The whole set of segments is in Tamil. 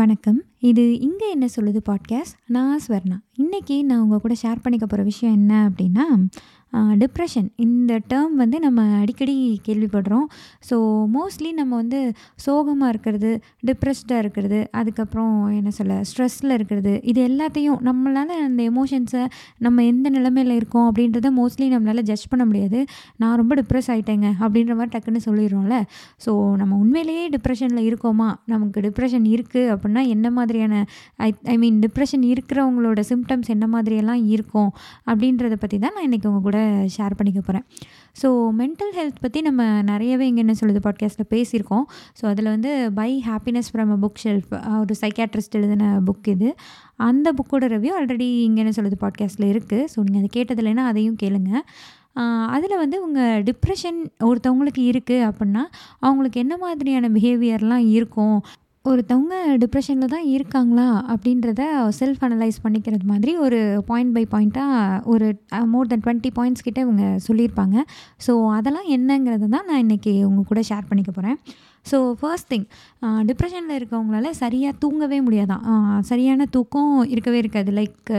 வணக்கம். இது இங்கே என்ன சொல்லுது பாட்காஸ்ட். நான் ஸ்வர்ணா. இன்றைக்கி நான் உங்கள் கூட ஷேர் பண்ணிக்க போகிற விஷயம் என்ன அப்படின்னா, டிப்ரெஷன் இந்த டேர்ம் வந்து நம்ம அடிக்கடி கேள்விப்படுறோம். ஸோ மோஸ்ட்லி நம்ம வந்து சோகமாக இருக்கிறது, டிப்ரெஸ்டாக இருக்கிறது, அதுக்கப்புறம் என்ன சொல்ல ஸ்ட்ரெஸ்ஸில் இருக்கிறது, இது எல்லாத்தையும் நம்மளால் அந்த எமோஷன்ஸை நம்ம எந்த நிலைமையில் இருக்கோம் அப்படின்றத மோஸ்ட்லி நம்மளால் ஜட்ஜ் பண்ண முடியாது. நான் ரொம்ப டிப்ரெஸ் ஆகிட்டேங்க அப்படின்ற மாதிரி டக்குன்னு சொல்லிடுறோம்ல. ஸோ நம்ம உண்மையிலேயே டிப்ரெஷனில் இருக்கோமா, நமக்கு டிப்ரெஷன் இருக்குது அப்படின்னா என்ன மாதிரியான ஐ மீன் டிப்ரெஷன் இருக்கிறவங்களோட சிம்டம்ஸ் என்ன மாதிரியெல்லாம் இருக்கும் அப்படின்றத பற்றி தான் நான் இன்றைக்கி உங்கள் கூட ஷேர் பண்ணிக்க போகிறேன். ஸோ மென்டல் ஹெல்த் பற்றி நம்ம நிறையவே இங்கே என்ன சொல்லுது பாட்காஸ்ட்டில் பேசியிருக்கோம். ஸோ அதில் வந்து by happiness from a bookshelf, ஒரு சைக்கியாட்ரிஸ்ட் எழுதின புக் இது. அந்த புக்கோட ரிவ்யூ ஆல்ரெடி இங்கே என்ன சொல்லுது பாட்காஸ்ட்டில் இருக்குது. ஸோ நீங்கள் அதை கேட்டதில்லைன்னா அதையும் கேளுங்க. அதில் வந்து உங்கள் டிப்ரெஷன் ஒருத்தவங்களுக்கு இருக்குது அப்படின்னா அவங்களுக்கு என்ன மாதிரியான பிஹேவியர்லாம் இருக்கும், ஒருத்தவங்க டிப்ரெஷனில் தான் இருக்காங்களா அப்படின்றத செல்ஃப் அனலைஸ் பண்ணிக்கிறது மாதிரி ஒரு பாயிண்ட் பை பாயிண்ட்டாக ஒரு மோர் தென் 20 points கிட்டே இவங்க சொல்லியிருப்பாங்க. ஸோ அதெல்லாம் என்னங்கிறத தான் நான் இன்றைக்கி உங்கள் கூட ஷேர் பண்ணிக்க போகிறேன். ஸோ ஃபர்ஸ்ட் திங், டிப்ரெஷனில் இருக்கவங்களால சரியாக தூங்கவே முடியாதான், சரியான தூக்கம் இருக்கவே இருக்காது. லைக்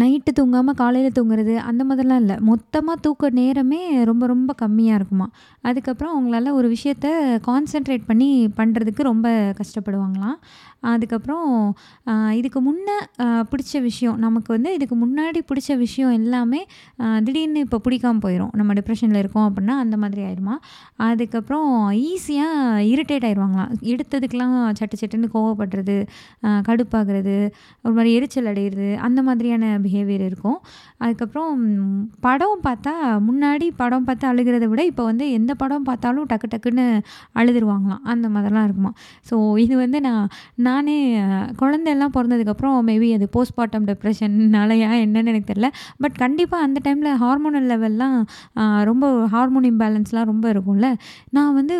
நைட்டு தூங்காமல் காலையில் தூங்குறது அந்த மாதிரிலாம் இல்லை, மொத்தமாக தூக்க நேரமே ரொம்ப ரொம்ப கம்மியாக இருக்குமா. அதுக்கப்புறம் அவங்களால ஒரு விஷயத்த கான்சென்ட்ரேட் பண்ணி பண்ணுறதுக்கு ரொம்ப கஷ்டப்படுவாங்களாம். அதுக்கப்புறம் இதுக்கு முன்னே பிடிச்ச விஷயம், நமக்கு வந்து இதுக்கு முன்னாடி பிடிச்ச விஷயம் எல்லாமே திடீர்னு இப்போ பிடிக்காமல் போயிடும். நம்ம டிப்ரெஷனில் இருக்கோம் அப்படின்னா அந்த மாதிரி ஆயிடுமா. அதுக்கப்புறம் ஈஸியாக இரிட்டேட் ஆயிடுவாங்களாம், எடுத்ததுக்கெலாம் சட்டு சட்டுன்னு கோவப்படுறது, கடுப்பாகிறது, ஒரு மாதிரி எரிச்சல் அடைகிறது, அந்த மாதிரியான பிஹேவியர் இருக்கும். அதுக்கப்புறம் படம் பார்த்தா, முன்னாடி படம் பார்த்து அழுகிறத விட இப்போ வந்து எந்த படம் பார்த்தாலும் டக்கு டக்குன்னு அழுதுருவாங்களாம், அந்த மாதிரிலாம் இருக்குமா. ஸோ இது வந்து நானே குழந்தையெல்லாம் பிறந்ததுக்கப்புறம் மேபி அது போஸ்ட்மார்ட்டம் டிப்ரெஷன்னாலையா என்னன்னு எனக்கு தெரியல, பட் கண்டிப்பாக அந்த டைமில் ஹார்மோனல் லெவல்லாம் ரொம்ப, ஹார்மோன் இம்பேலன்ஸ்லாம் ரொம்ப இருக்கும்ல. நான் வந்து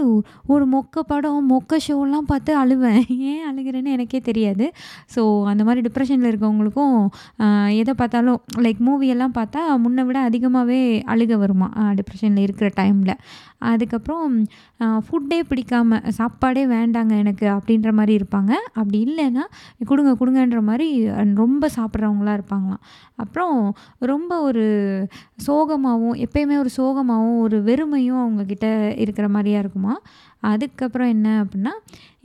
ஒரு மொக்க படம் மொக்க ஷோலாம் பார்த்து அழுவேன், ஏன் அழுகிறேன்னு எனக்கே தெரியாது. ஸோ அந்த மாதிரி டிப்ரெஷனில் இருக்கவங்களுக்கும் எதை பார்த்தாலும் லைக் மூவியெல்லாம் பார்த்தா முன்ன விட அதிகமாகவே அழுக வருமா டிப்ரெஷனில் இருக்கிற டைமில். அதுக்கப்புறம் ஃபுட்டே பிடிக்காமல் சாப்பாடே வேண்டாங்க எனக்கு அப்படின்ற மாதிரி இருப்பாங்க. அப்படி இல்லைன்னா கொடுங்க கொடுங்கன்ற மாதிரி ரொம்ப சாப்பிட்றவங்களாக இருப்பாங்களாம். அப்புறம் ரொம்ப ஒரு சோகமாகவும், எப்பயுமே ஒரு சோகமாகவும் ஒரு வெறுமையும் அவங்கக்கிட்ட இருக்கிற மாதிரியாக இருக்குமா. அதுக்கப்புறம் என்ன அப்படின்னா,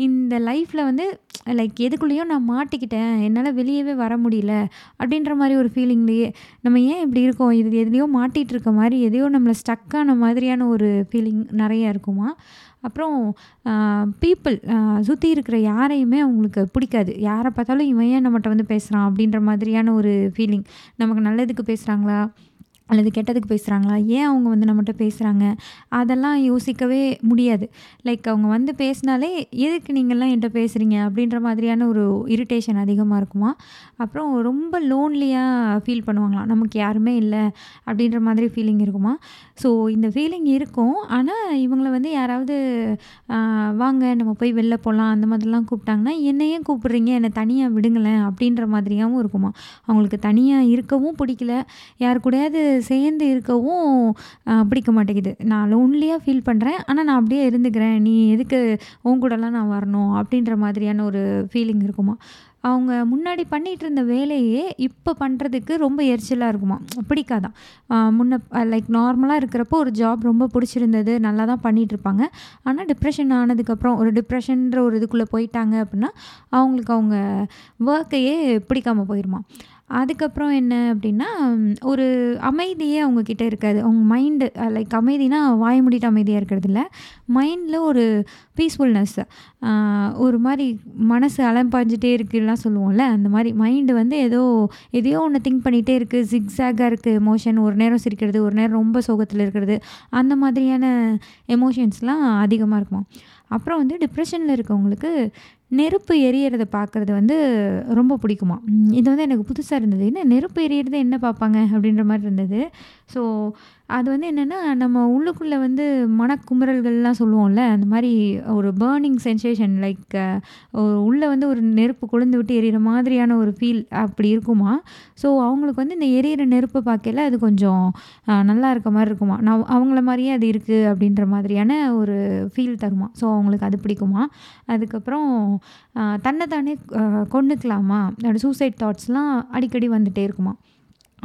இந்த லைஃப்பில் வந்து லைக் எதுக்குள்ளேயும் நான் மாட்டிக்கிட்டேன், என்னால் வெளியவே வர முடியல அப்படின்ற மாதிரி ஒரு ஃபீலிங்லேயே நம்ம ஏன் இப்படி இருக்கோம், இது எதுலேயோ மாட்டிகிட்டு இருக்க மாதிரி, எதையோ நம்மளை ஸ்டக்கான மாதிரியான ஒரு ஃபீலிங் நிறையா இருக்குமா. அப்புறம் பீப்புள் சுற்றி இருக்கிற யாரையுமே அவங்களுக்கு பிடிக்காது, யாரை பார்த்தாலும் இவன் ஏன் நம்மகிட்ட வந்து பேசுகிறான் அப்படின்ற மாதிரியான ஒரு ஃபீலிங், நமக்கு நல்லதுக்கு பேசுகிறாங்களா அல்லது கெட்டதுக்கு பேசுகிறாங்களா, ஏன் அவங்க வந்து நம்மகிட்ட பேசுகிறாங்க அதெல்லாம் யோசிக்கவே முடியாது. லைக் அவங்க வந்து பேசினாலே எதுக்கு நீங்கள்லாம் என்கிட்ட பேசுகிறீங்க அப்படின்ற மாதிரியான ஒரு இரிட்டேஷன் அதிகமாக இருக்குமா. அப்புறம் ரொம்ப லோன்லியாக ஃபீல் பண்ணுவாங்களாம், நமக்கு யாருமே இல்லை அப்படின்ற மாதிரி ஃபீலிங் இருக்குமா. ஸோ இந்த ஃபீலிங் இருக்கும், ஆனால் இவங்கள வந்து யாராவது வாங்க நம்ம போய் வெளில போகலாம் அந்த மாதிரிலாம் கூப்பிட்டாங்கன்னா என்னையே கூப்பிட்றீங்க, என்னை தனியாக விடுங்களேன் அப்படின்ற மாதிரியாகவும் இருக்குமா. அவங்களுக்கு தனியாக இருக்கவும் பிடிக்கல, யார் கூடயாவது சேர்ந்து இருக்கவும் பிடிக்க மாட்டேங்குது. நான் லோன்லியாக ஃபீல் பண்ணுறேன் ஆனால் நான் அப்படியே இருந்துக்கிறேன், நீ எதுக்கு உன் கூடலாம் நான் வரணும் அப்படின்ற மாதிரியான ஒரு ஃபீலிங் இருக்குமா. அவங்க முன்னாடி பண்ணிகிட்டு இருந்த வேலையே இப்போ பண்ணுறதுக்கு ரொம்ப எரிச்சலாக இருக்குமா, பிடிக்காதான். முன்ன லைக் நார்மலாக இருக்கிறப்போ ஒரு ஜாப் ரொம்ப பிடிச்சிருந்தது, நல்லா தான் பண்ணிகிட்ருப்பாங்க. ஆனால் டிப்ரெஷன் ஆனதுக்கப்புறம், ஒரு டிப்ரெஷன்ற ஒரு இதுக்குள்ளே போயிட்டாங்க அப்படின்னா அவங்களுக்கு அவங்க ஒர்க்கையே பிடிக்காமல் போயிடுமா. அதுக்கப்புறம் என்ன அப்படின்னா, ஒரு அமைதியே அவங்கக்கிட்ட இருக்காது. அவங்க மைண்டு லைக் அமைதினா வாய் மூடிட்டு அமைதியாக இருக்கிறது இல்லை, மைண்டில் ஒரு பீஸ்ஃபுல்னஸ், ஒரு மாதிரி மனசு அலம்பாஞ்சிட்டே இருக்குலாம் சொல்லுவோம்ல, அந்த மாதிரி மைண்டு வந்து எதையோ ஒன்று திங்க் பண்ணிகிட்டே இருக்குது, ஜிக்ஸாகாக இருக்குது எமோஷன், ஒரு நேரம் சிரிக்கிறது, ஒரு நேரம் ரொம்ப சோகத்தில் இருக்கிறது, அந்த மாதிரியான எமோஷன்ஸ்லாம் அதிகமாக இருக்குமா. அப்புறம் வந்து டிப்ரெஷனில் இருக்கவங்களுக்கு நெருப்பு எரியறதை பார்க்குறது வந்து ரொம்ப பிடிக்குமா. இது வந்து எனக்கு புதுசாக இருந்தது, என்ன நெருப்பு எரியறது என்ன பார்ப்பாங்க அப்படின்ற மாதிரி இருந்தது. ஸோ அது வந்து என்னென்னா நம்ம உள்ளுக்குள்ளே வந்து மனக்குமுறல்கள்லாம் சொல்லுவோம்ல, அந்த மாதிரி ஒரு பேர்னிங் சென்சேஷன், லைக் உள்ளே வந்து ஒரு நெருப்பு கொழுந்து விட்டு எரியிற மாதிரியான ஒரு ஃபீல் அப்படி இருக்குமா. ஸோ அவங்களுக்கு வந்து இந்த எரியிற நெருப்பை பார்க்கல அது கொஞ்சம் நல்லா இருக்க மாதிரி இருக்குமா, நான் அவங்கள மாதிரியே அது இருக்குது அப்படின்ற மாதிரியான ஒரு ஃபீல் தருமா. ஸோ அவங்களுக்கு அது பிடிக்குமா. அதுக்கப்புறம் தன்னை தானே கொன்னுக்கலாமா, அதோட சூசைட் தாட்ஸ்லாம் அடிக்கடி வந்துகிட்டே இருக்குமா.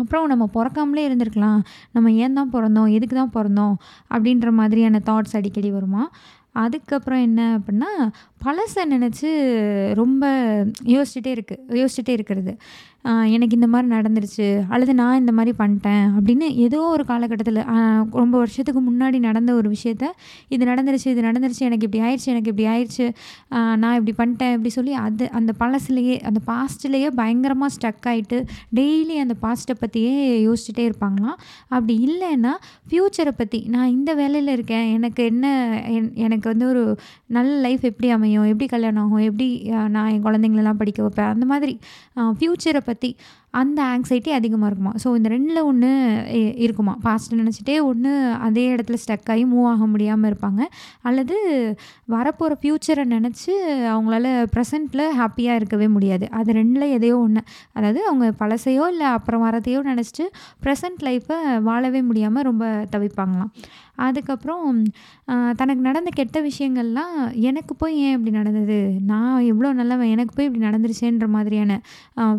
அப்புறம் நம்ம பிறக்காமலே இருந்திருக்கலாம், நம்ம ஏன் தான் பிறந்தோம், எதுக்கு தான் பிறந்தோம் அப்படின்ற மாதிரியான தாட்ஸ் அடிக்கடி வருமா. அதுக்கப்புறம் என்ன அப்படின்னா பழசை நினச்சி ரொம்ப யோசிச்சுட்டே இருக்கிறது, எனக்கு இந்த மாதிரி நடந்துருச்சு அல்லது நான் இந்த மாதிரி பண்ணிட்டேன் அப்படின்னு ஏதோ ஒரு காலகட்டத்தில் ரொம்ப வருஷத்துக்கு முன்னாடி நடந்த ஒரு விஷயத்த இது நடந்துருச்சு எனக்கு இப்படி ஆயிடுச்சு நான் இப்படி பண்ணிட்டேன் இப்படி சொல்லி அந்த பழசுலேயே அந்த பாஸ்ட்லேயே பயங்கரமாக ஸ்டக் ஆகிட்டு டெய்லி அந்த பாஸ்ட்டை பற்றியே யோசிச்சுட்டே இருப்பாங்களாம். அப்படி இல்லைன்னா ஃப்யூச்சரை பற்றி, நான் இந்த வேலையில் இருக்கேன், எனக்கு வந்து ஒரு நல்ல லைஃப் எப்படி அமையும், எப்படி கல்யாணம் ஆகும், எப்படி நான் என் குழந்தைங்களெல்லாம் படிக்க வைப்பேன், அந்த மாதிரி ஃப்யூச்சரை பற்றி அந்த ஆங்ஸைட்டி அதிகமாக இருக்குமா. ஸோ இந்த ரெண்டில் ஒன்று இருக்குமா, பாஸ்ட் நினச்சிட்டே ஒன்று அதே இடத்துல ஸ்டக் ஆகி மூவ் ஆக முடியாமல் இருப்பாங்க, அல்லது வரப்போகிற ஃப்யூச்சரை நினச்சி அவங்களால ப்ரெசென்ட்டில் ஹாப்பியாக இருக்கவே முடியாது. அது ரெண்டில் எதையோ ஒன்று, அதாவது அவங்க பழசையோ இல்லை அப்புறம் வரதையோ நினச்சிட்டு ப்ரெசென்ட் லைஃப்பை வாழவே முடியாமல் ரொம்ப தவிப்பாங்களாம். அதுக்கப்புறம் தனக்கு நடந்த கெட்ட விஷயங்கள்லாம் எனக்கு போய் ஏன் இப்படி நடந்தது, நான் எவ்வளோ நல்லவன், எனக்கு போய் இப்படி நடந்துருச்சேன்ற மாதிரியான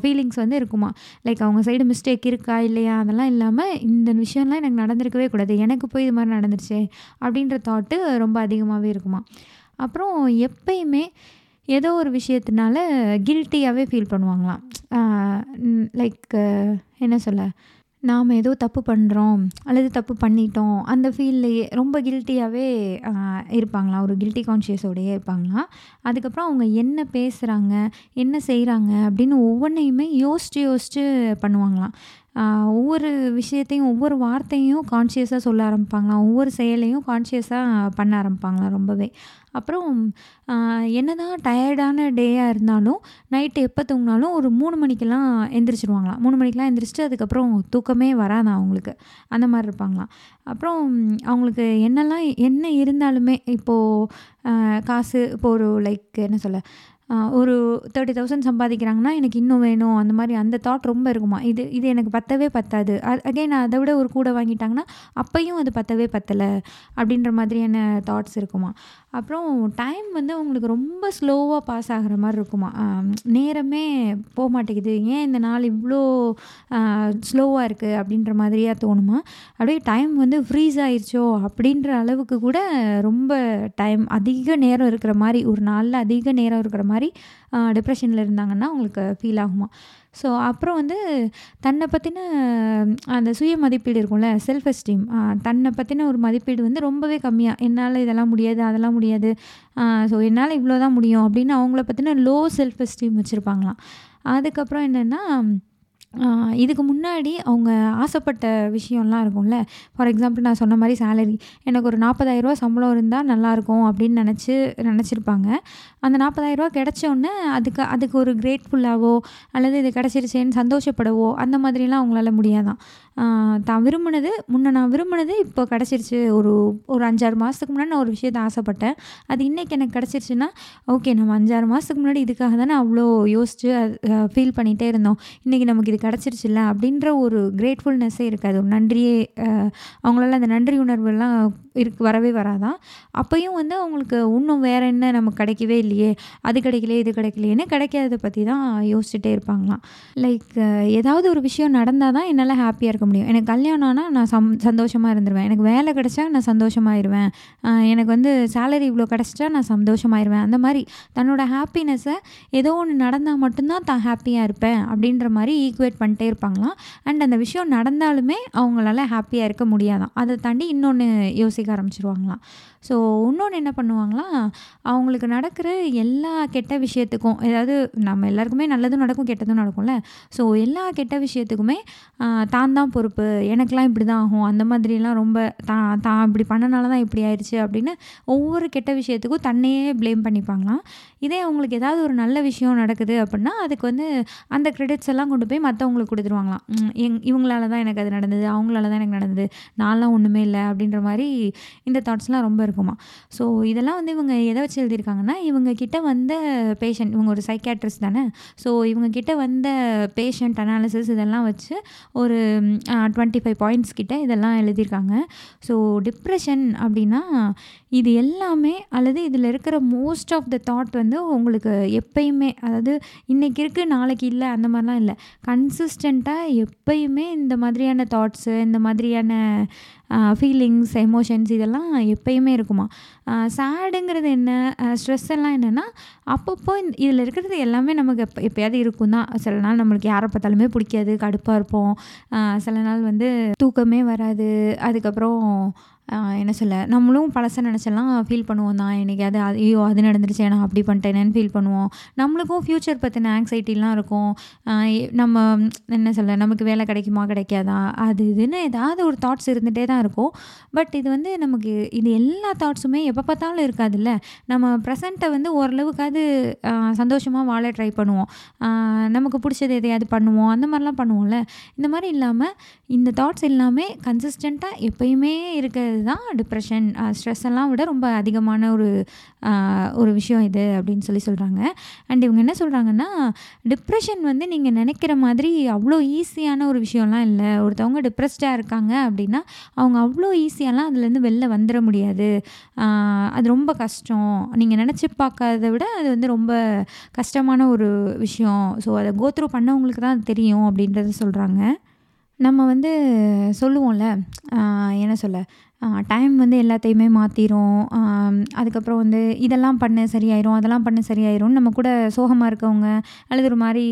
ஃபீலிங்ஸ் வந்து இருக்குமா. லைக் அவங்க சைடு மிஸ்டேக் இருக்கா இல்லையா அதெல்லாம் இல்லாமல் இந்த விஷயம்லாம் எனக்கு நடந்திருக்கவே கூடாது, எனக்கு போய் இது மாதிரி நடந்துருச்சே அப்படின்ற தாட்டு ரொம்ப அதிகமாகவே இருக்குமா. அப்புறம் எப்பயுமே ஏதோ ஒரு விஷயத்தினால கில்ட்டியாகவே ஃபீல் பண்ணுவாங்களாம். லைக் என்ன சொல்ல, நாம் ஏதோ தப்பு பண்ணுறோம் அல்லது தப்பு பண்ணிட்டோம் அந்த ஃபீல்லையே ரொம்ப கில்ட்டியாகவே இருப்பாங்களாம், ஒரு கில்ட்டி கான்ஷியஸோடையே இருப்பாங்களாம். அதுக்கப்புறம் அவங்க என்ன பேசுகிறாங்க என்ன செய்கிறாங்க அப்படின்னு ஒவ்வொன்றையுமே யோசித்து பண்ணுவாங்களாம். ஒவ்வொரு விஷயத்தையும் ஒவ்வொரு வார்த்தையும் கான்ஷியஸாக சொல்ல ஆரம்பிப்பாங்களாம், ஒவ்வொரு செயலையும் கான்ஷியஸாக பண்ண ஆரம்பிப்பாங்களாம் ரொம்பவே. அப்புறம் என்ன தான் டயர்டான டேயாக இருந்தாலும் நைட்டு எப்போ தூங்கினாலும் ஒரு 3 மணிக்கெல்லாம் எந்திரிச்சிடுவாங்களாம், 3 மணிக்கெல்லாம் எந்திரிச்சிட்டு அதுக்கப்புறம் தூக்கமே வராதான் அவங்களுக்கு, அந்த மாதிரி இருப்பாங்களாம். அப்புறம் அவங்களுக்கு என்ன இருந்தாலுமே இப்போது காசு, இப்போ ஒரு லைக் என்ன சொல்ல, ஒரு 30,000 சம்பாதிக்கிறாங்கன்னா எனக்கு இன்னும் வேணும் அந்த மாதிரி அந்த தாட் ரொம்ப இருக்குமா. இது எனக்கு பத்தவே பத்தாது, அகைன் அதை விட ஒரு கூட வாங்கிட்டாங்கன்னா அப்பையும் அது பத்தவே பத்தலை அப்படின்ற மாதிரியான தாட்ஸ் இருக்குமா. அப்புறம் டைம் வந்து அவங்களுக்கு ரொம்ப ஸ்லோவாக பாஸ் ஆகிற மாதிரி இருக்குமா, நேரமே போக மாட்டேங்குது, ஏன் இந்த நாள் இவ்வளோ ஸ்லோவாக இருக்குது அப்படின்ற மாதிரியாக தோணுமா. அப்படியே டைம் வந்து ஃப்ரீஸ் ஆயிடுச்சோ அப்படின்ற அளவுக்கு கூட ரொம்ப டைம் அதிக நேரம் இருக்கிற மாதிரி, ஒரு நாளில் அதிக நேரம் இருக்கிற மாதிரி டிப்ரெஷனில் இருந்தாங்கன்னா அவங்களுக்கு ஃபீல் ஆகுமா. ஸோ அப்புறம் வந்து தன்னை பற்றின அந்த சுய மதிப்பீடு இருக்கும்ல, செல்ஃப் எஸ்டீம், தன்னை பற்றின ஒரு மதிப்பீடு வந்து ரொம்பவே கம்மியாக, என்னால் இதெல்லாம் முடியாது அதெல்லாம் முடியாது, ஸோ என்னால் இவ்வளோ தான் முடியும் அப்படின்னு அவங்கள பற்றின லோ செல்ஃப் எஸ்டீம் வச்சுருப்பாங்களாம். அதுக்கப்புறம் என்னென்னா இதுக்கு முன்னாடி அவங்க ஆசைப்பட்ட விஷயம்லாம் இருக்கும்ல, ஃபார் எக்ஸாம்பிள் நான் சொன்ன மாதிரி சேலரி, எனக்கு ஒரு 40,000 சம்பளம் இருந்தால் நல்லாயிருக்கும் அப்படின்னு நினச்சிருப்பாங்க. அந்த 40,000 கிடச்சோன்னே அதுக்கு ஒரு கிரேட்ஃபுல்லாகவோ அல்லது இது கிடச்சிருச்சேன்னு சந்தோஷப்படவோ அந்த மாதிரிலாம் அவங்களால முடியாதான். தான் விரும்பினது முன்னே, நான் விரும்பினது இப்போ கிடச்சிருச்சு, ஒரு 5-6 மாதத்துக்கு முன்னாடி நான் ஒரு விஷயத்தை ஆசைப்பட்டேன், அது இன்றைக்கி எனக்கு கிடச்சிருச்சுன்னா ஓகே, நம்ம 5-6 மாதத்துக்கு முன்னாடி இதுக்காக தானே அவ்வளோ யோசித்து ஃபீல் பண்ணிகிட்டே இருந்தோம், இன்றைக்கி நமக்கு இது கிடச்சிருச்சுல்ல அப்படின்ற ஒரு கிரேட்ஃபுல்னஸ்ஸே இருக்காது, ஒரு நன்றியே அவங்களால அந்த நன்றி உணர்வுலாம் வரவே வராதான். அப்பையும் வந்து அவங்களுக்கு இன்னும் வேறு என்ன நமக்கு கிடைக்கவே இல்லையே, அது கிடைக்கலையே இது கிடைக்கலையேன்னு கிடைக்காத பற்றி தான் யோசிச்சுட்டே இருப்பாங்களாம். லைக் ஏதாவது ஒரு விஷயம் நடந்தால் தான் என்னால் ஹாப்பியாக இருக்க முடியும், எனக்கு கல்யாணம் ஆனால் நான் சந்தோஷமாக இருந்துருவேன், எனக்கு வேலை கிடச்சா நான் சந்தோஷமாயிருவேன், எனக்கு வந்து சேலரி இவ்வளோ கிடச்சிட்டா நான் சந்தோஷமாயிருவேன், அந்த மாதிரி தன்னோட ஹாப்பினஸ்ஸை ஏதோ ஒன்று நடந்தால் மட்டும்தான் தான் ஹாப்பியாக இருப்பேன் அப்படின்ற மாதிரி ஈக்குவேட் பண்ணிட்டே இருப்பாங்களாம். அண்ட் அந்த விஷயம் நடந்தாலுமே அவங்களால ஹாப்பியாக இருக்க முடியாதான், அதை தாண்டி இன்னொன்று யோசிக்க ஆரம்பிச்சிருவாங்களாம். ஸோ இன்னொன்று என்ன பண்ணுவாங்களா, அவங்களுக்கு நடக்கிற எல்லா கெட்ட விஷயத்துக்கும், ஏதாவது நம்ம எல்லாருக்குமே நல்லதும் நடக்கும் கெட்டதும் நடக்கும்ல, ஸோ எல்லா கெட்ட விஷயத்துக்குமே தான் தான் பொறுப்பு, எனக்கெலாம் இப்படி தான் ஆகும், அந்த மாதிரிலாம் ரொம்ப தான் இப்படி பண்ணனால தான் இப்படி ஆயிடுச்சு அப்படின்னு ஒவ்வொரு கெட்ட விஷயத்துக்கும் தன்னையே ப்ளேம் பண்ணிப்பாங்களாம். இதே அவங்களுக்கு ஏதாவது ஒரு நல்ல விஷயம் நடக்குது அப்படின்னா அதுக்கு வந்து அந்த கிரெடிட்ஸ் எல்லாம் கொண்டு போய் மற்றவங்களுக்கு கொடுத்துருவாங்களாம். இவங்களால தான் எனக்கு அது நடந்தது, அவங்களால தான் எனக்கு நடந்தது, நான்லாம் ஒன்றுமே இல்லை அப்படின்ற மாதிரி இந்த தாட்ஸ்லாம் ரொம்ப இருக்குமா. ஸோ இதெல்லாம் வந்து இவங்க எதை வச்சு எழுதியிருக்காங்கன்னா, இவங்கக்கிட்ட வந்த பேஷண்ட், இவங்க ஒரு சைக்கியாட்ரிஸ்ட் தானே, ஸோ இவங்கக்கிட்ட வந்த பேஷண்ட் அனாலிசிஸ் இதெல்லாம் வச்சு ஒரு 25 points கிட்ட இதெல்லாம் எழுதியிருக்காங்க. ஸோ டிப்ரெஷன் அப்படின்னா இது எல்லாமே, அல்லது இதில் இருக்கிற மோஸ்ட் ஆஃப் த தாட் வந்து உங்களுக்கு எப்பயுமே, அதாவது இன்றைக்கி இருக்குது நாளைக்கு இல்லை அந்த மாதிரிலாம் இல்லை, கன்சிஸ்டண்ட்டாக எப்பயுமே இந்த மாதிரியான தாட்ஸு, இந்த மாதிரியான ஃபீலிங்ஸ், எமோஷன்ஸ் இதெல்லாம் எப்பயுமே இருக்குமா. சேடுங்கிறது என்ன, ஸ்ட்ரெஸ் எல்லாம் என்னென்னா அப்பப்போ இதில் இருக்கிறது எல்லாமே நமக்கு எப்போயாவது இருக்கும் தான். சில நாள் நம்மளுக்கு யாரை பார்த்தாலுமே பிடிக்காது, கடுப்பாக இருப்போம், சில நாள் வந்து தூக்கமே வராது, அதுக்கப்புறம் என்ன சொல்ல நம்மளும் பழசை நினச்செல்லாம் ஃபீல் பண்ணுவோம் தான், எனக்காவது ஐயோ அது நடந்துருச்சு நான் அப்படி பண்ணிட்டேனேன்னு ஃபீல் பண்ணுவோம். நம்மளுக்கும் ஃப்யூச்சர் பற்றின ஆங்ஸைட்டிலாம் இருக்கும், நம்ம என்ன சொல்ல நமக்கு வேலை கிடைக்குமா கிடைக்காதா அது இதுன்னு ஏதாவது ஒரு தாட்ஸ் இருந்துகிட்டே தான் இருக்கும். பட் இது வந்து நமக்கு இது எல்லா தாட்ஸுமே எப்போ பார்த்தாலும் இருக்காதுல்ல, நம்ம ப்ரெசண்ட்டை வந்து ஓரளவுக்காவது சந்தோஷமாக வாழ ட்ரை பண்ணுவோம், நமக்கு பிடிச்சது எதையாவது பண்ணுவோம், அந்த மாதிரிலாம் பண்ணுவோம்ல. இந்த மாதிரி இல்லாமல் இந்த தாட்ஸ் எல்லாமே கன்சிஸ்டண்ட்டாக எப்பயுமே இருக்க தான் டிப்ரெஷன், ஸ்ட்ரெஸ் எல்லாம் விட ரொம்ப அதிகமான ஒரு விஷயம் இது அப்படின்னு சொல்கிறாங்க. அண்ட் இவங்க என்ன சொல்கிறாங்கன்னா, டிப்ரெஷன் வந்து நீங்கள் நினைக்கிற மாதிரி அவ்வளோ ஈஸியான ஒரு விஷயம்லாம் இல்லை. ஒருத்தவங்க டிப்ரெஸ்டாக இருக்காங்க அப்படின்னா அவங்க அவ்வளோ ஈஸியாலாம் அதுலேருந்து வெளில வந்துட முடியாது, அது ரொம்ப கஷ்டம், நீங்கள் நினச்சி பார்க்காத விட அது வந்து ரொம்ப கஷ்டமான ஒரு விஷயம். ஸோ அதை கோத்ரூ பண்ணவங்களுக்கு தான் அது தெரியும் அப்படின்றத சொல்கிறாங்க. நம்ம வந்து சொல்லுவோம்ல, என்ன சொல்ல, டைம் வந்து எல்லாத்தையுமே மாற்றிடும், அதுக்கப்புறம் வந்து இதெல்லாம் பண்ண சரியாயிரும், அதெல்லாம் பண்ண சரியாயிரும், நம்ம கூட சோகமாக இருக்கவங்க அல்லது ஒரு மாதிரி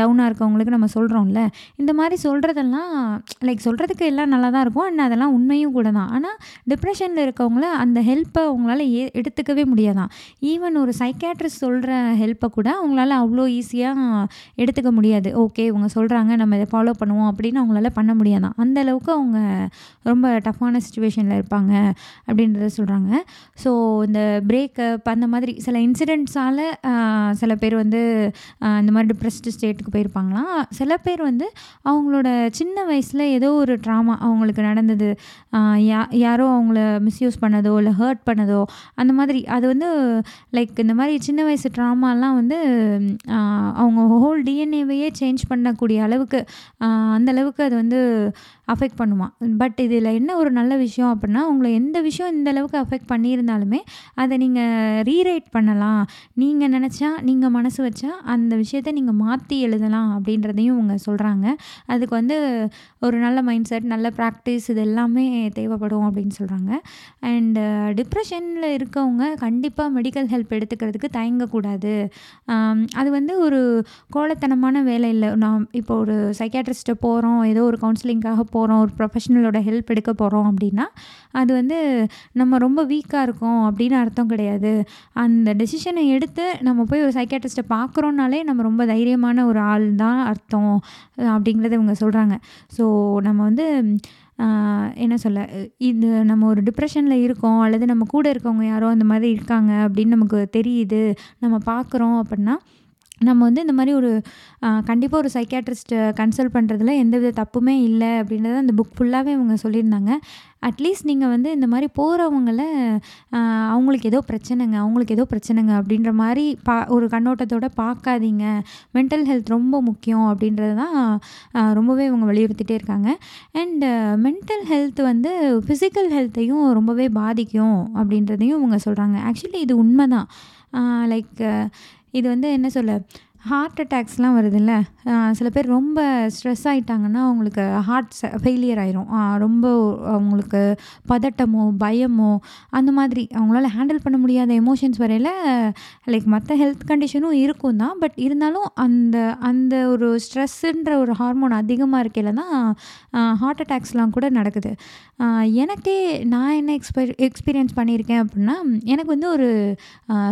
டவுனாக இருக்கவங்களுக்கு நம்ம சொல்கிறோம்ல. இந்த மாதிரி சொல்கிறதெல்லாம் லைக் சொல்கிறதுக்கு எல்லாம் நல்லா தான் இருக்கும், அண்ட் அதெல்லாம் உண்மையும் கூட தான். ஆனால் டிப்ரெஷனில் இருக்கவங்கள அந்த ஹெல்ப்பை அவங்களால எடுத்துக்கவே முடியாதான். ஈவன் ஒரு சைக்கியாட்ரிஸ்ட் சொல்கிற ஹெல்ப்பை கூட அவங்களால அவ்வளோ ஈஸியாக எடுத்துக்க முடியாது. ஓகே இவங்க சொல்கிறாங்க நம்ம இதை ஃபாலோ பண்ணுவோம் அப்படின்னு அவங்களால பண்ண முடியாதான், அந்தளவுக்கு அவங்க ரொம்ப டஃப்பான சுச்சுவேஷன் இருப்பாங்க அப்படின்றத சொல்கிறாங்க. ஸோ இந்த பிரேக்கப் அந்த மாதிரி சில இன்சிடென்ட்ஸால் சில பேர் வந்து இந்த மாதிரி டிப்ரெஸ்டு ஸ்டேட்டுக்கு போயிருப்பாங்களாம். சில பேர் வந்து அவங்களோட சின்ன வயசில் ஏதோ ஒரு ட்ராமா அவங்களுக்கு நடந்தது, யாரோ அவங்கள மிஸ்யூஸ் பண்ணதோ இல்லை ஹர்ட் பண்ணதோ அந்த மாதிரி, அது வந்து லைக் இந்த மாதிரி சின்ன வயசு ட்ராமாலாம் வந்து அவங்க ஹோல் டிஎன்ஏவையே சேஞ்ச் பண்ணக்கூடிய அளவுக்கு அந்தளவுக்கு அது வந்து அஃபெக்ட் பண்ணுவான். பட் இதில் என்ன ஒரு நல்ல விஷயம் அப்படின்னா, உங்களை எந்த விஷயம் இந்தளவுக்கு அஃபெக்ட் பண்ணியிருந்தாலுமே அதை நீங்கள் ரீரைட் பண்ணலாம், நீங்கள் நினச்சா நீங்கள் மனசு வச்சா அந்த விஷயத்தை நீங்கள் மாற்றி எழுதலாம் அப்படின்றதையும் அவங்க சொல்கிறாங்க. அதுக்கு வந்து ஒரு நல்ல மைண்ட் செட், நல்ல ப்ராக்டிஸ் இது எல்லாமே தேவைப்படும் அப்படின்னு சொல்கிறாங்க. அண்டு டிப்ரெஷனில் இருக்கவங்க கண்டிப்பாக மெடிக்கல் ஹெல்ப் எடுத்துக்கிறதுக்கு தயங்கக்கூடாது. அது வந்து ஒரு கோலத்தனமான வேலை இல்லை. நான் இப்போ ஒரு சைக்கியாட்ரிஸ்ட்டை போகிறோம், ஏதோ ஒரு கவுன்சிலிங்காக போகிறோம், ஒரு ப்ரொஃபஷனலோட ஹெல்ப் எடுக்க போகிறோம் அப்படின்னா அது வந்து நம்ம ரொம்ப வீக்காக இருக்கோம் அப்படின்னு அர்த்தம் கிடையாது. அந்த டெசிஷனை எடுத்து நம்ம போய் ஒரு சைக்கியாட்ரிஸ்ட்டை பார்க்குறோன்னாலே நம்ம ரொம்ப தைரியமான ஒரு ஆள் தான் அர்த்தம் அப்படிங்கிறத இவங்க சொல்கிறாங்க. ஸோ நம்ம வந்து என்ன சொல்ல, இது நம்ம ஒரு டிப்ரெஷனில் இருக்கோம் அல்லது நம்ம கூட இருக்கவங்க யாரோ அந்த மாதிரி இருக்காங்க அப்படின்னு நமக்கு தெரியுது, நம்ம பார்க்குறோம் அப்படின்னா நம்ம வந்து இந்த மாதிரி ஒரு கண்டிப்பாக ஒரு சைக்கியாட்ரிஸ்ட்டை கன்சல்ட் பண்ணுறதுல எந்தவித தப்புமே இல்லை அப்படின்றத அந்த புக் ஃபுல்லாகவே அவங்க சொல்லியிருந்தாங்க. அட்லீஸ்ட் நீங்கள் வந்து இந்த மாதிரி போகிறவங்கள அவங்களுக்கு ஏதோ பிரச்சனைங்க அப்படின்ற மாதிரி ஒரு கண்ணோட்டத்தோடு பார்க்காதீங்க, மென்டல் ஹெல்த் ரொம்ப முக்கியம் அப்படின்றது தான் ரொம்பவே இவங்க வலியுறுத்திட்டே இருக்காங்க. அண்டு மென்டல் ஹெல்த் வந்து ஃபிசிக்கல் ஹெல்த்தையும் ரொம்பவே பாதிக்கும் அப்படின்றதையும் இவங்க சொல்கிறாங்க. ஆக்சுவலி இது உண்மை தான். லைக் இது வந்து என்ன சொல்ல, ஹார்ட் அட்டாக்ஸ்லாம் வருதுல்ல, சில பேர் ரொம்ப ஸ்ட்ரெஸ் ஆகிட்டாங்கன்னா அவங்களுக்கு ஹார்ட் ஃபெயிலியர் ஆயிரும். ரொம்ப அவங்களுக்கு பதட்டமோ பயமோ அந்த மாதிரி அவங்களால ஹேண்டில் பண்ண முடியாத எமோஷன்ஸ் வரையில் லைக் மற்ற ஹெல்த் கண்டிஷனும் இருக்கும் தான். பட் இருந்தாலும் அந்த அந்த ஒரு ஸ்ட்ரெஸ்ஸுன்ற ஒரு ஹார்மோன் அதிகமாக இருக்கையில் தான் ஹார்ட் அட்டாக்ஸ்லாம் கூட நடக்குது. எனக்கே நான் என்ன எக்ஸ்பீரியன்ஸ் பண்ணியிருக்கேன் அப்படின்னா, எனக்கு வந்து ஒரு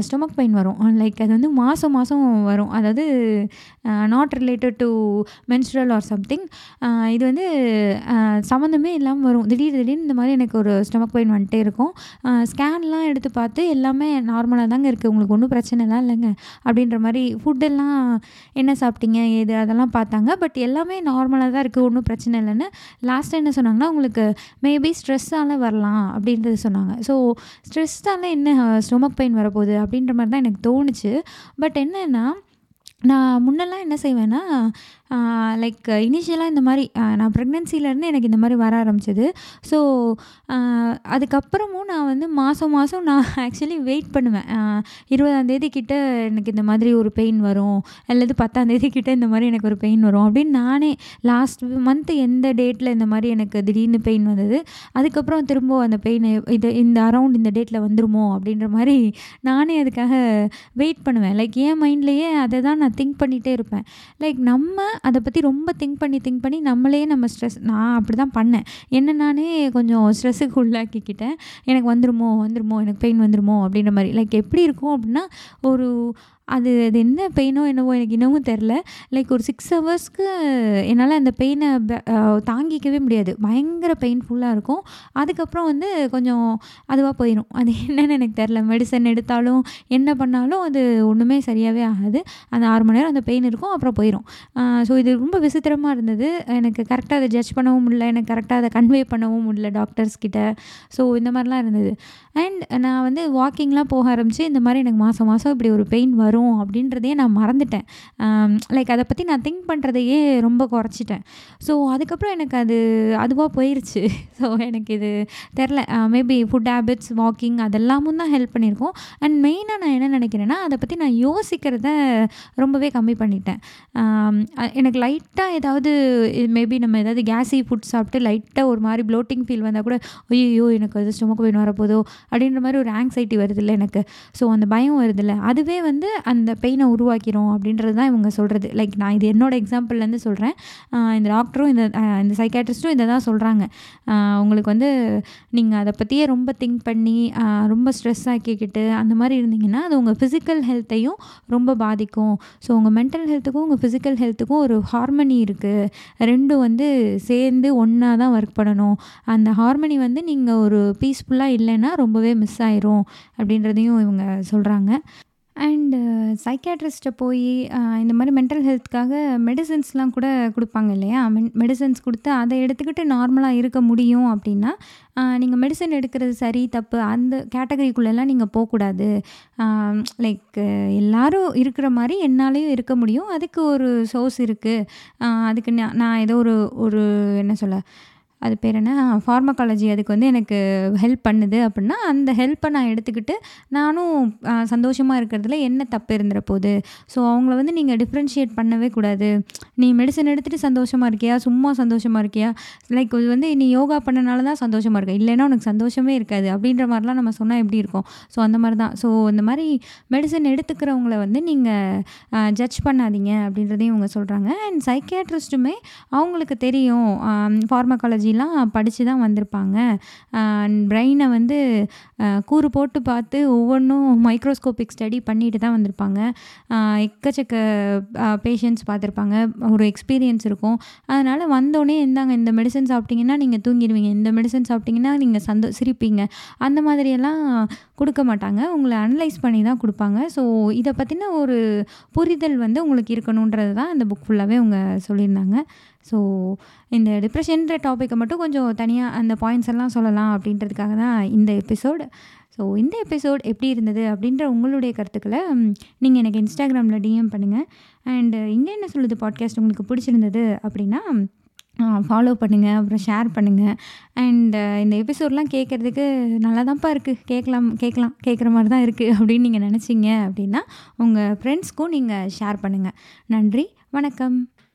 ஸ்டொமக் பெயின் வரும். லைக் அது வந்து மாதம் மாதம் வரும். அதாவது not related to menstrual or something. இது வந்து சம்மந்தமே இல்லாமல் வரும். திடீர்னு இந்த மாதிரி எனக்கு ஒரு ஸ்டொமக் பெயின் வந்துட்டே இருக்கும். ஸ்கேன்லாம் எடுத்து பார்த்து எல்லாமே நார்மலாக தாங்க இருக்குது, உங்களுக்கு ஒன்றும் பிரச்சனைலாம் இல்லைங்க அப்படின்ற மாதிரி. ஃபுட்டெல்லாம் என்ன சாப்பிட்டீங்க ஏது அதெல்லாம் பார்த்தாங்க. பட் எல்லாமே நார்மலாக தான் இருக்குது, ஒன்றும் பிரச்சனை இல்லைன்னு லாஸ்ட்டாக என்ன சொன்னாங்கன்னா, உங்களுக்கு மேபி ஸ்ட்ரெஸ்ஸால் வரலாம் அப்படின்றது சொன்னாங்க. ஸோ ஸ்ட்ரெஸ்ஸால் என்ன ஸ்டொமக் பெயின் வரப்போகுது அப்படின்ற மாதிரி தான் எனக்கு தோணுச்சு. பட் என்னென்னா, நான் முன்னெல்லாம் என்ன செய்வேன்னா, லைக் இனிஷியலாக இந்த மாதிரி நான் ப்ரெக்னென்சிலேருந்து எனக்கு இந்த மாதிரி வர ஆரம்பிச்சது. ஸோ அதுக்கப்புறமும் நான் வந்து மாதம் மாதம் நான் ஆக்சுவலி வெயிட் பண்ணுவேன். 20ம் தேதி கிட்டே எனக்கு இந்த மாதிரி ஒரு பெயின் வரும், அல்லது 10ம் தேதி கிட்டே இந்த மாதிரி எனக்கு ஒரு பெயின் வரும் அப்படின்னு நானே லாஸ்ட் மந்த்து எந்த டேட்டில் இந்த மாதிரி எனக்கு திடீர்னு பெயின் வந்தது, அதுக்கப்புறம் திரும்ப அந்த பெயின் இது இந்த அரௌண்ட் இந்த டேட்டில் வந்துருமோ அப்படின்ற மாதிரி நானே அதுக்காக வெயிட் பண்ணுவேன். லைக் என் மைண்ட்லேயே அதை தான் நான் திங்க் பண்ணிகிட்டே இருப்பேன். லைக் நம்ம அதை பற்றி ரொம்ப திங்க் பண்ணி நம்மளே நம்ம ஸ்ட்ரெஸ், நான் அப்படி தான் பண்ணேன். என்ன நானே கொஞ்சம் ஸ்ட்ரெஸ்ஸுக்கு உள்ளாக்கிக்கிட்டேன். எனக்கு வந்துடுமோ எனக்கு பெயின் வந்துடுமோ அப்படின்ற மாதிரி. லைக் எப்படி இருக்கும் அப்படின்னா, ஒரு அது என்ன பெயினோ என்னவோ எனக்கு இன்னமும் தெரில. லைக் ஒரு 6 ஹவர்ஸ்க்கு என்னால் அந்த பெயினை தாங்கிக்கவே முடியாது, பயங்கர பெயின்ஃபுல்லாக இருக்கும். அதுக்கப்புறம் வந்து கொஞ்சம் அதுவாக போயிடும். அது என்னென்னு எனக்கு தெரில, மெடிசன் எடுத்தாலும் என்ன பண்ணாலும் அது ஒன்றுமே சரியாகவே ஆகாது. அந்த 6 மணி நேரம் அந்த பெயின் இருக்கும், அப்புறம் போயிடும். ஸோ இது ரொம்ப விசித்திரமாக இருந்தது. எனக்கு கரெக்டாக அதை ஜட்ஜ் பண்ணவும் முடியல, எனக்கு கரெக்டாக அதை கன்வே பண்ணவும் முடியல டாக்டர்ஸ்கிட்ட. ஸோ இந்த மாதிரிலாம் இருந்தது. அண்ட் நான் வந்து வாக்கிங்லாம் போக ஆரம்பித்து இந்த மாதிரி எனக்கு மாதம் மாதம் இப்படி ஒரு பெயின் வரும் அப்படின்றதையே நான் மறந்துட்டேன். லைக் அதை பற்றி நான் திங்க் பண்ணுறதையே ரொம்ப குறைச்சிட்டேன். ஸோ அதுக்கப்புறம் எனக்கு அது அதுவாக போயிடுச்சு. ஸோ எனக்கு இது தெரில, மேபி ஃபுட் ஹேபிட்ஸ், வாக்கிங் அதெல்லாமும் தான் ஹெல்ப் பண்ணியிருக்கோம். அண்ட் மெயினாக நான் என்ன நினைக்கிறேன்னா, அதை பற்றி நான் யோசிக்கிறத ரொம்பவே கம்மி பண்ணிட்டேன். எனக்கு லைட்டாக ஏதாவது மேபி நம்ம ஏதாவது கேஸி ஃபுட் சாப்பிட்டு லைட்டாக ஒரு மாதிரி ப்ளோட்டிங் ஃபீல் வந்தால் கூட, ஐயோ எனக்கு அது ஸ்டொமக் பெயின் வரப்போதோ அப்படின்ற மாதிரி ஒரு ஆங்ஸைட்டி வருதில்லை எனக்கு. ஸோ அந்த பயம் வருதில்லை, அதுவே வந்து அந்த பெயினை உருவாக்கிறோம் அப்படின்றது தான் இவங்க சொல்கிறது. லைக் நான் இது என்னோடய எக்ஸாம்பிள்லேருந்து சொல்கிறேன். இந்த டாக்டரும் இந்த சைக்காட்ரிஸ்ட்டும் இதை தான் சொல்கிறாங்க. உங்களுக்கு வந்து நீங்கள் அதை பற்றியே ரொம்ப திங்க் பண்ணி ரொம்ப ஸ்ட்ரெஸ் ஆக்கிக்கிட்டு அந்த மாதிரி இருந்தீங்கன்னா அது உங்கள் ஃபிசிக்கல் ஹெல்த்தையும் ரொம்ப பாதிக்கும். ஸோ உங்கள் மென்டல் ஹெல்த்துக்கும் உங்கள் ஃபிசிக்கல் ஹெல்த்துக்கும் ஒரு ஹார்மனி இருக்குது, ரெண்டும் வந்து சேர்ந்து ஒன்றா தான் ஒர்க் பண்ணணும். அந்த ஹார்மனி வந்து நீங்கள் ஒரு பீஸ்ஃபுல்லாக இல்லைன்னா ரொம்பவே மிஸ் ஆயிரும் அப்படின்றதையும் இவங்க சொல்கிறாங்க. அண்டு சைக்கியாட்ரிஸ்ட்டை போய் இந்த மாதிரி மென்டல் ஹெல்த்துக்காக மெடிசன்ஸ்லாம் கூட கொடுப்பாங்க இல்லையா. மெடிசன்ஸ் கொடுத்து அதை எடுத்துக்கிட்டு நார்மலாக இருக்க முடியும் அப்படின்னா, நீங்கள் மெடிசன் எடுக்கிறது சரி தப்பு அந்த கேட்டகரிக்குள்ளெல்லாம் நீங்கள் போகக்கூடாது. லைக் எல்லோரும் இருக்கிற மாதிரி என்னாலேயும் இருக்க முடியும், அதுக்கு ஒரு சோர்ஸ் இருக்குது. அதுக்கு நான் ஏதோ ஒரு என்ன சொல்ல, அது பேர் என்ன, ஃபார்மகாலஜி அதுக்கு வந்து எனக்கு ஹெல்ப் பண்ணுது அப்படின்னா அந்த ஹெல்ப்பை நான் எடுத்துக்கிட்டு நானும் சந்தோஷமாக இருக்கிறதுல என்ன தப்பு இருந்துற போகுது. ஸோ அவங்கள வந்து நீங்கள் டிஃப்ரென்ஷியேட் பண்ணவே கூடாது. நீ மெடிசன் எடுத்துகிட்டு சந்தோஷமாக இருக்கியா, சும்மா சந்தோஷமாக இருக்கியா, லைக் இது வந்து நீ யோகா பண்ணனால தான் சந்தோஷமாக இருக்க, இல்லைன்னா உனக்கு சந்தோஷமே இருக்காது அப்படின்ற மாதிரிலாம் நம்ம சொன்னால் எப்படி இருக்கும். ஸோ அந்த மாதிரி தான். ஸோ இந்த மாதிரி மெடிசன் எடுத்துக்கிறவங்கள வந்து நீங்கள் ஜட்ஜ் பண்ணாதீங்க அப்படின்றதையும் இவங்க சொல்கிறாங்க. அண்ட் சைக்கியாட்ரிஸ்ட்டுமே அவங்களுக்கு தெரியும், ஃபார்மகாலஜி படிச்சு தான் வந்திருப்பாங்க. பிரெயினை வந்து கூறு போட்டு பார்த்து ஒவ்வொன்றும் மைக்ரோஸ்கோபிக் ஸ்டடி பண்ணிட்டு தான் வந்திருப்பாங்க. எக்கச்சக்க பேஷண்ட்ஸ் பார்த்துருப்பாங்க, ஒரு எக்ஸ்பீரியன்ஸ் இருக்கும். அதனால் வந்தோடனே இருந்தாங்க, இந்த மெடிசன் சாப்பிட்டிங்கன்னா நீங்கள் தூங்கிடுவீங்க, இந்த மெடிசன் சாப்பிட்டிங்கன்னா நீங்கள் சிரிப்பீங்க அந்த மாதிரியெல்லாம் கொடுக்க மாட்டாங்க. உங்களை அனலைஸ் பண்ணி தான் கொடுப்பாங்க. ஸோ இதை பற்றின ஒரு புரிதல் வந்து உங்களுக்கு இருக்கணுன்றது தான் இந்த புக் ஃபுல்லாகவே அவங்க சொல்லியிருந்தாங்க. ஸோ இந்த டிப்ரெஷன்ற டாப்பிக்கை மட்டும் கொஞ்சம் தனியாக அந்த பாயிண்ட்ஸ் எல்லாம் சொல்லலாம் அப்படின்றதுக்காக தான் இந்த எபிசோடு. ஸோ இந்த எபிசோட் எப்படி இருந்தது அப்படின்ற உங்களுடைய கருத்துக்களை நீங்கள் எனக்கு இன்ஸ்டாகிராமில் டிஎம் பண்ணுங்கள். அண்டு இங்கே என்ன சொல்லுது பாட்காஸ்ட் உங்களுக்கு பிடிச்சிருந்தது அப்படின்னா ஃபாலோ பண்ணுங்கள், அப்புறம் ஷேர் பண்ணுங்கள். அண்டு இந்த எபிசோடெலாம் கேட்குறதுக்கு நல்லா தான்ப்பா இருக்குது, கேட்குற மாதிரி தான் இருக்குது அப்படின்னு நீங்கள் நினச்சிங்க அப்படின்னா உங்கள் ஃப்ரெண்ட்ஸ்க்கும் நீங்கள் ஷேர் பண்ணுங்கள். நன்றி, வணக்கம்.